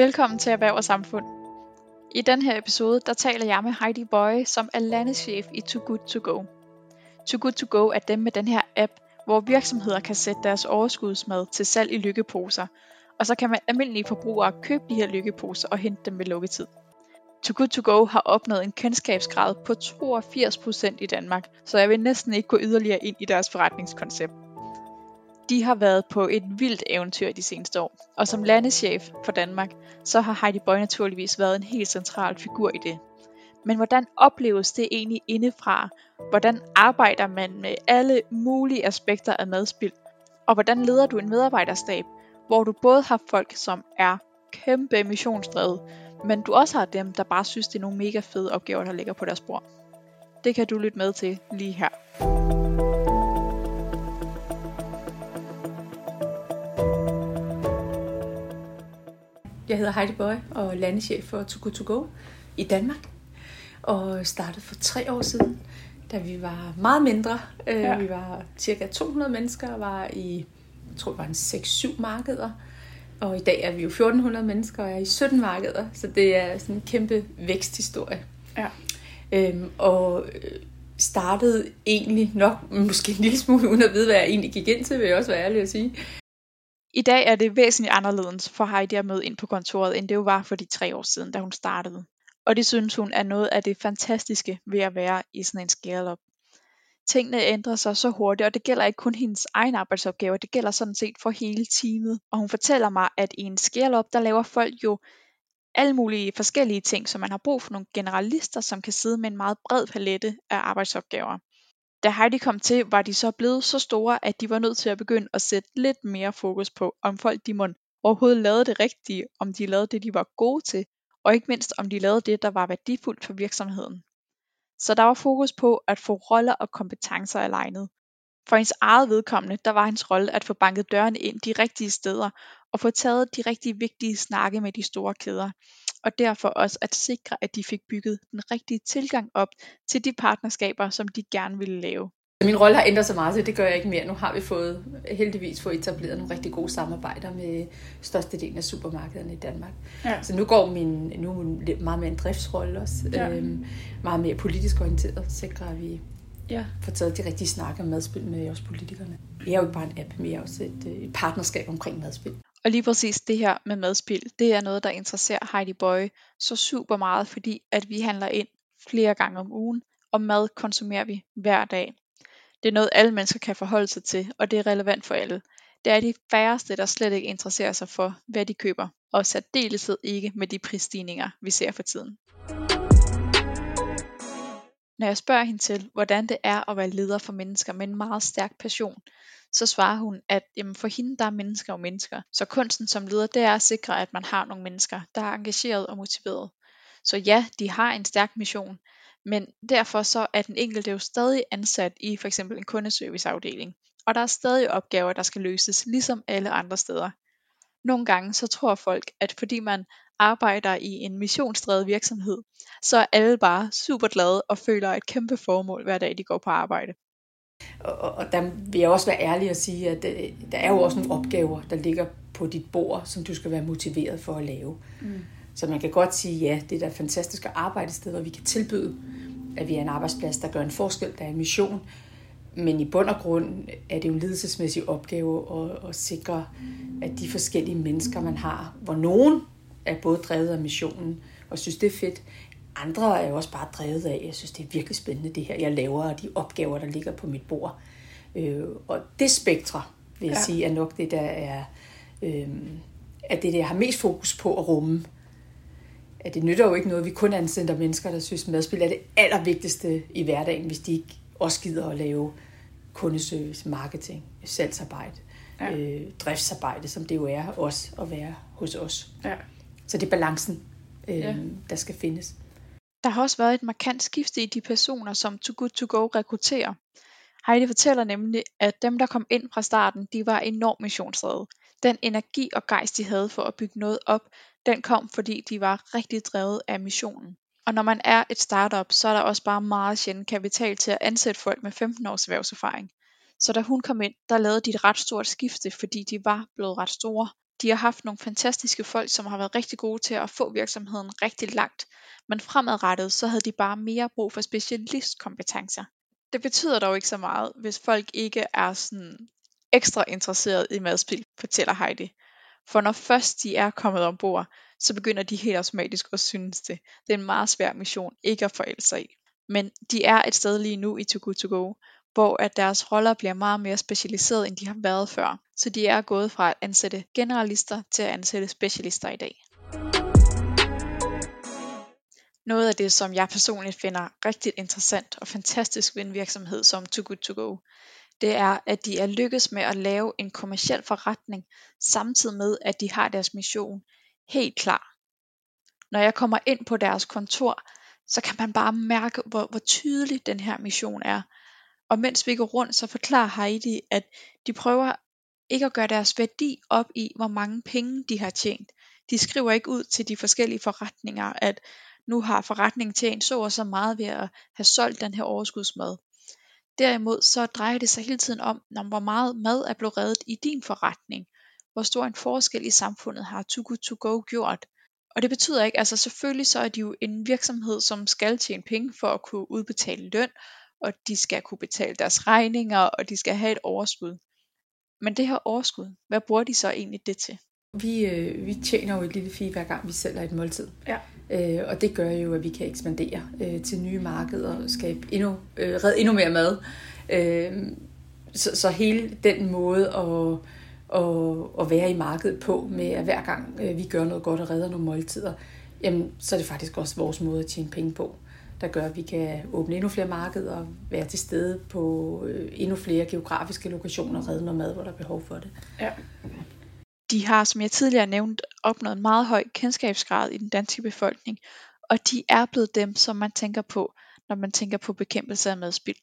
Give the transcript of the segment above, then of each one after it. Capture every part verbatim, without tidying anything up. Velkommen til Erhverv og Samfund. I den her episode, der taler jeg med Heidi Boye, som er landeschef i Too Good To Go. Too Good To Go er dem med den her app, hvor virksomheder kan sætte deres overskudsmad til salg i lykkeposer, og så kan man almindelige forbrugere købe de her lykkeposer og hente dem ved lukketid. Too Good To Go har opnået en kendskabsgrad på toogfirs procent i Danmark, så jeg vil næsten ikke gå yderligere ind i deres forretningskoncept. De har været på et vildt eventyr de seneste år, og som landeschef for Danmark, så har Heidi Boye naturligvis været en helt central figur i det. Men hvordan opleves det egentlig indefra? Hvordan arbejder man med alle mulige aspekter af madspild? Og hvordan leder du en medarbejderstab, hvor du både har folk, som er kæmpe missionsdrevet, men du også har dem, der bare synes, det er nogle mega fede opgaver, der ligger på deres bord? Det kan du lytte med til lige her. Jeg hedder Heidi Boye og er landeschef for Too Good To Go i Danmark. Og startede for tre år siden, da vi var meget mindre. Ja. Vi var cirka to hundrede mennesker og var i, jeg tror det var en seks syv markeder. Og i dag er vi jo fjorten hundrede mennesker og er i sytten markeder. Så det er sådan en kæmpe væksthistorie. Ja. Øhm, og startede egentlig nok, måske en lille smule uden at vide, hvad jeg egentlig gik ind til, vil jeg også være ærlig at sige. I dag er det væsentligt anderledes for Heidi at møde ind på kontoret, end det jo var for de tre år siden, da hun startede. Og det synes hun er noget af det fantastiske ved at være i sådan en scale-up. Tingene ændrer sig så hurtigt, og det gælder ikke kun hendes egen arbejdsopgaver, det gælder sådan set for hele teamet. Og hun fortæller mig, at i en scale-up, der laver folk jo alle mulige forskellige ting, så man har brug for nogle generalister, som kan sidde med en meget bred palette af arbejdsopgaver. Da Heidi kom til, var de så blevet så store, at de var nødt til at begynde at sætte lidt mere fokus på, om folk de måtte overhovedet lavede det rigtige, om de lavede det, de var gode til, og ikke mindst, om de lavede det, der var værdifuldt for virksomheden. Så der var fokus på at få roller og kompetencer alignet. For hendes eget vedkommende, der var hendes rolle at få banket dørene ind de rigtige steder, og få taget de rigtig vigtige snakke med de store kæder, og derfor også at sikre, at de fik bygget den rigtige tilgang op til de partnerskaber, som de gerne ville lave. Min rolle har ændret sig meget, så det gør jeg ikke mere. Nu har vi fået, heldigvis fået etableret nogle rigtig gode samarbejder med størstedelen af supermarkederne i Danmark. Ja. Så nu går min nu meget mere en driftsrolle også, ja. øhm, meget mere politisk orienteret, sikrer at vi ja. får taget de rigtige snakker om madspil med os politikerne. Vi er jo ikke bare en app, vi er også et, et partnerskab omkring madspil. Og lige præcis det her med madspild, det er noget, der interesserer Heidi Boye så super meget, fordi at vi handler ind flere gange om ugen, og mad konsumerer vi hver dag. Det er noget, alle mennesker kan forholde sig til, og det er relevant for alle. Det er de færreste, der slet ikke interesserer sig for, hvad de køber, og særdeleshed ikke med de prisstigninger, vi ser for tiden. Når jeg spørger hende til, hvordan det er at være leder for mennesker med en meget stærk passion, så svarer hun, at jamen for hende der er mennesker og mennesker. Så kunsten som leder, det er at sikre, at man har nogle mennesker, der er engageret og motiveret. Så ja, de har en stærk mission, men derfor så er den enkelte jo stadig ansat i for eksempel en kundeserviceafdeling. Og der er stadig opgaver, der skal løses, ligesom alle andre steder. Nogle gange så tror folk, at fordi man arbejder i en missionsdrevet virksomhed, så er alle bare super glade og føler et kæmpe formål hver dag, de går på arbejde. Og, og der vil jeg også være ærlig og sige, at der er jo også nogle opgaver, der ligger på dit bord, som du skal være motiveret for at lave. Mm. Så man kan godt sige, ja, det er da fantastiske arbejdssted, hvor vi kan tilbyde, at vi er en arbejdsplads, der gør en forskel, der er en mission. Men i bund og grund er det jo en ledelsesmæssig opgave at, at sikre, at de forskellige mennesker, man har, hvor nogen er både drevet af missionen og synes, det er fedt. Andre er jo også bare drevet af, jeg synes, det er virkelig spændende det her, jeg laver, og de opgaver, der ligger på mit bord. Øh, og det spektre, vil jeg ja. sige, er nok det, der er, øh, at det, der har mest fokus på at rumme. At det nytter jo ikke noget, vi kun ansætter mennesker, der synes, madspil er det allervigtigste i hverdagen, hvis de ikke også gider at lave kundeservice, marketing, salgsarbejde, ja. øh, driftsarbejde, som det jo er også at være hos os. Ja. Så det er balancen, øh, ja. der skal findes. Der har også været et markant skifte i de personer, som Too Good To Go rekrutterer. Heidi fortæller nemlig, at dem, der kom ind fra starten, de var enormt missionsdrevet. Den energi og gejst, de havde for at bygge noget op, den kom, fordi de var rigtig drevet af missionen. Og når man er et startup, så er der også bare meget sjældent kapital til at ansætte folk med femten års erhvervserfaring. Så da hun kom ind, der lavede de et ret stort skifte, fordi de var blevet ret store. De har haft nogle fantastiske folk, som har været rigtig gode til at få virksomheden rigtig langt, men fremadrettet så havde de bare mere brug for specialistkompetencer. Det betyder dog ikke så meget, hvis folk ikke er sådan ekstra interesseret i madspil, fortæller Heidi. For når først de er kommet ombord, så begynder de helt automatisk at synes det. Det er en meget svær mission ikke at forælde sig i. Men de er et sted lige nu i Too Good To Go, hvor at deres roller bliver meget mere specialiseret, end de har været før. Så de er gået fra at ansætte generalister til at ansætte specialister i dag. Noget af det, som jeg personligt finder rigtig interessant og fantastisk ved en virksomhed som Too Good To Go, det er, at de er lykkes med at lave en kommerciel forretning, samtidig med, at de har deres mission helt klar. Når jeg kommer ind på deres kontor, så kan man bare mærke, hvor, hvor tydelig den her mission er. Og mens vi går rundt, så forklarer Heidi, at de prøver ikke at gøre deres værdi op i, hvor mange penge de har tjent. De skriver ikke ud til de forskellige forretninger, at nu har forretningen tjent så og så meget ved at have solgt den her overskudsmad. Derimod så drejer det sig hele tiden om, hvor meget mad er blevet reddet i din forretning. Hvor stor en forskel i samfundet har Too Good To Go gjort. Og det betyder ikke, altså selvfølgelig så er de jo en virksomhed, som skal tjene penge for at kunne udbetale løn, og de skal kunne betale deres regninger, og de skal have et overskud. Men det her overskud, hvad bruger de så egentlig det til? Vi, øh, vi tjener jo et lille fee, hver gang vi sælger et måltid. Ja. Øh, og det gør jo, at vi kan ekspandere øh, til nye markeder og skabe endnu, øh, redde endnu mere mad. Øh, så, så hele den måde at, at, at være i markedet på, med at hver gang øh, vi gør noget godt og redder nogle måltider, jamen, så er det faktisk også vores måde at tjene penge på, der gør, at vi kan åbne endnu flere markeder og være til stede på øh, endnu flere geografiske lokationer og redde noget mad, hvor der er behov for det. Ja. De har, som jeg tidligere nævnte, opnået en meget høj kendskabsgrad i den danske befolkning, og de er blevet dem, som man tænker på, når man tænker på bekæmpelse af madspild.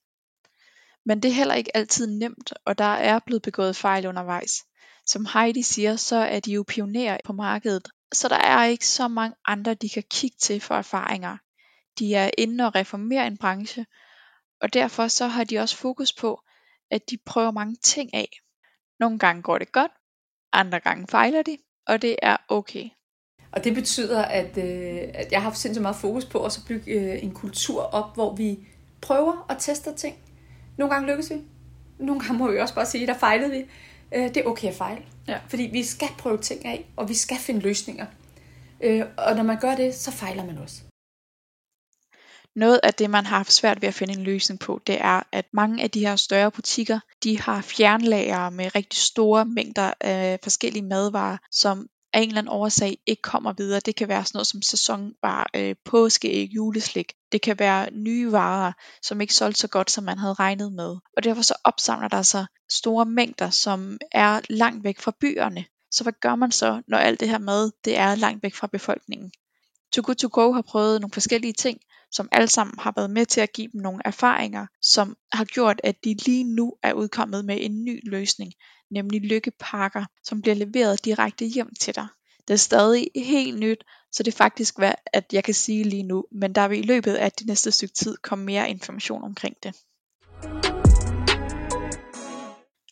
Men det er heller ikke altid nemt, og der er blevet begået fejl undervejs. Som Heidi siger, så er de jo pionerer på markedet, så der er ikke så mange andre, de kan kigge til for erfaringer. De er inde og reformerer en branche, og derfor så har de også fokus på, at de prøver mange ting af. Nogle gange går det godt, andre gange fejler de, og det er okay. Og det betyder, at, øh, at jeg har haft sindssygt meget fokus på at bygge øh, en kultur op, hvor vi prøver og tester ting. Nogle gange lykkes vi. Nogle gange må vi også bare sige, at der fejlede vi. Øh, det er okay at fejle. Ja. Fordi vi skal prøve ting af, og vi skal finde løsninger. Øh, og når man gør det, så fejler man også. Noget af det, man har haft svært ved at finde en løsning på, det er, at mange af de her større butikker, de har fjernlagre med rigtig store mængder af forskellige madvarer, som af en eller anden årsag ikke kommer videre. Det kan være sådan noget som sæsonvarer, påskeæg, juleslik. Det kan være nye varer, som ikke solgte så godt, som man havde regnet med. Og derfor så opsamler der sig store mængder, som er langt væk fra byerne. Så hvad gør man så, når alt det her mad, det er langt væk fra befolkningen? Too Good To Go har prøvet nogle forskellige ting, som alle sammen har været med til at give dem nogle erfaringer, som har gjort, at de lige nu er udkommet med en ny løsning, nemlig lykkepakker, som bliver leveret direkte hjem til dig. Det er stadig helt nyt, så det er faktisk, hvad at jeg kan sige lige nu, men der vil i løbet af det næste stykke tid komme mere information omkring det.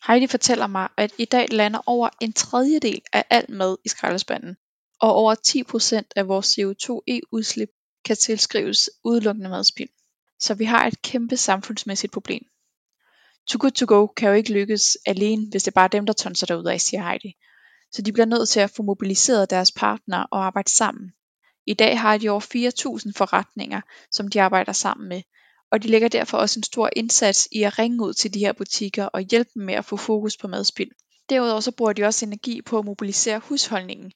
Heidi fortæller mig, at i dag lander over en tredjedel af alt mad i skraldespanden, og over ti procent af vores C O to e-udslip kan tilskrives udelukkende madspild. Så vi har et kæmpe samfundsmæssigt problem. Too Good To Go kan jo ikke lykkes alene, hvis det bare er dem, der tonser derudad, siger Heidi. Så de bliver nødt til at få mobiliseret deres partnere og arbejde sammen. I dag har de over fire tusind forretninger, som de arbejder sammen med, og de lægger derfor også en stor indsats i at ringe ud til de her butikker og hjælpe dem med at få fokus på madspild. Derudover så bruger de også energi på at mobilisere husholdningen.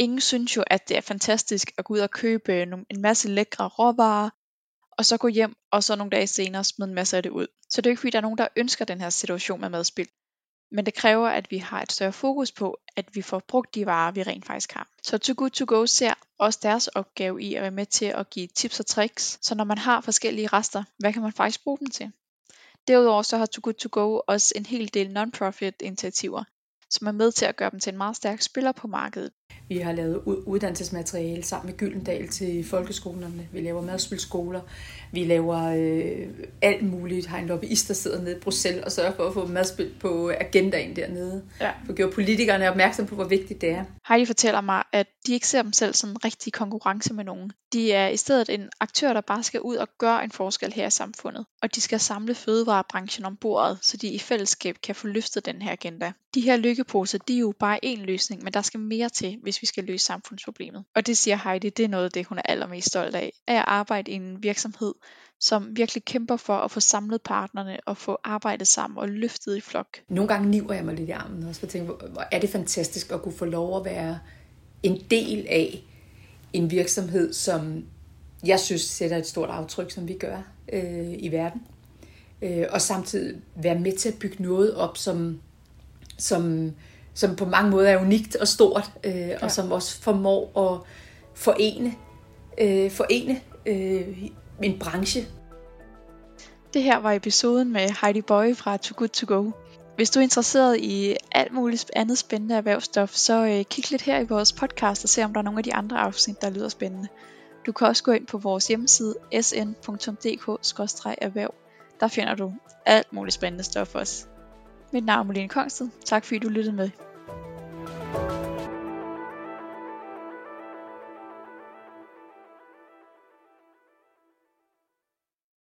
Ingen synes jo, at det er fantastisk at gå ud og købe en masse lækre råvarer, og så gå hjem, og så nogle dage senere smide en masse af det ud. Så det er jo ikke, fordi der er nogen, der ønsker den her situation med madspild. Men det kræver, at vi har et større fokus på, at vi får brugt de varer, vi rent faktisk har. Så Too Good To Go ser også deres opgave i at være med til at give tips og tricks, så når man har forskellige rester, hvad kan man faktisk bruge dem til? Derudover så har Too Good To Go også en hel del non-profit initiativer, som er med til at gøre dem til en meget stærk spiller på markedet. Vi har lavet uddannelsesmateriale sammen med Gyldendal til folkeskolerne. Vi laver madspilskoler. Vi laver øh, alt muligt muligt har en lobbyist, der sidder nede i Bruxelles og sørger for at få madspil på agendaen dernede. Ja. For at gøre politikerne opmærksom på, hvor vigtigt det er. Heidi fortæller mig, at de ikke ser dem selv som en rigtig konkurrence med nogen. De er i stedet en aktør, der bare skal ud og gøre en forskel her i samfundet. Og de skal samle fødevarebranchen om bordet, så de i fællesskab kan få løftet den her agenda. De her lykkeposer, de er jo bare én løsning, men der skal mere til, hvis vi skal løse samfundsproblemet. Og det siger Heidi, det er noget af det, hun er allermest stolt af. Af at arbejde i en virksomhed, som virkelig kæmper for at få samlet partnerne og få arbejdet sammen og løftet i flok. Nogle gange niver jeg mig lidt i armen også, for at tænke, hvor er det fantastisk at kunne få lov at være en del af en virksomhed, som jeg synes sætter et stort aftryk, som vi gør øh, i verden. Øh, og samtidig være med til at bygge noget op, som, som, som på mange måder er unikt og stort, øh, ja. Og som også formår at forene, øh, forene øh, en branche. Det her var episoden med Heidi Boye fra Too Good To Go. Hvis du er interesseret i alt muligt andet spændende erhvervsstof, så kig lidt her i vores podcast og se, om der er nogle af de andre afsnit, der lyder spændende. Du kan også gå ind på vores hjemmeside s n punktum d k bindestreg erhverv. Der finder du alt muligt spændende stof også. Mit navn er Marlene Kongsted. Tak fordi du lyttede med.